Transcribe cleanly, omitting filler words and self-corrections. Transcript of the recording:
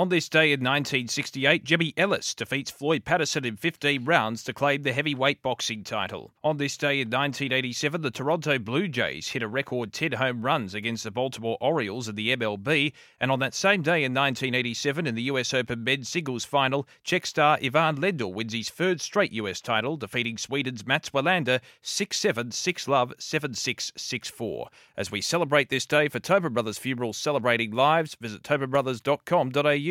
On this day in 1968, Jimmy Ellis defeats Floyd Patterson in 15 rounds to claim the heavyweight boxing title. On this day in 1987, the Toronto Blue Jays hit a record 10 home runs against the Baltimore Orioles in the MLB, and on that same day in 1987, in the US Open men's singles final, Czech star Ivan Lendl wins his third straight US title, defeating Sweden's Mats Wilander 6-7, 6-love, 7-6, 6-4. As we celebrate this day for Tobin Brothers Funeral Celebrating Lives, visit tobinbrothers.com.au.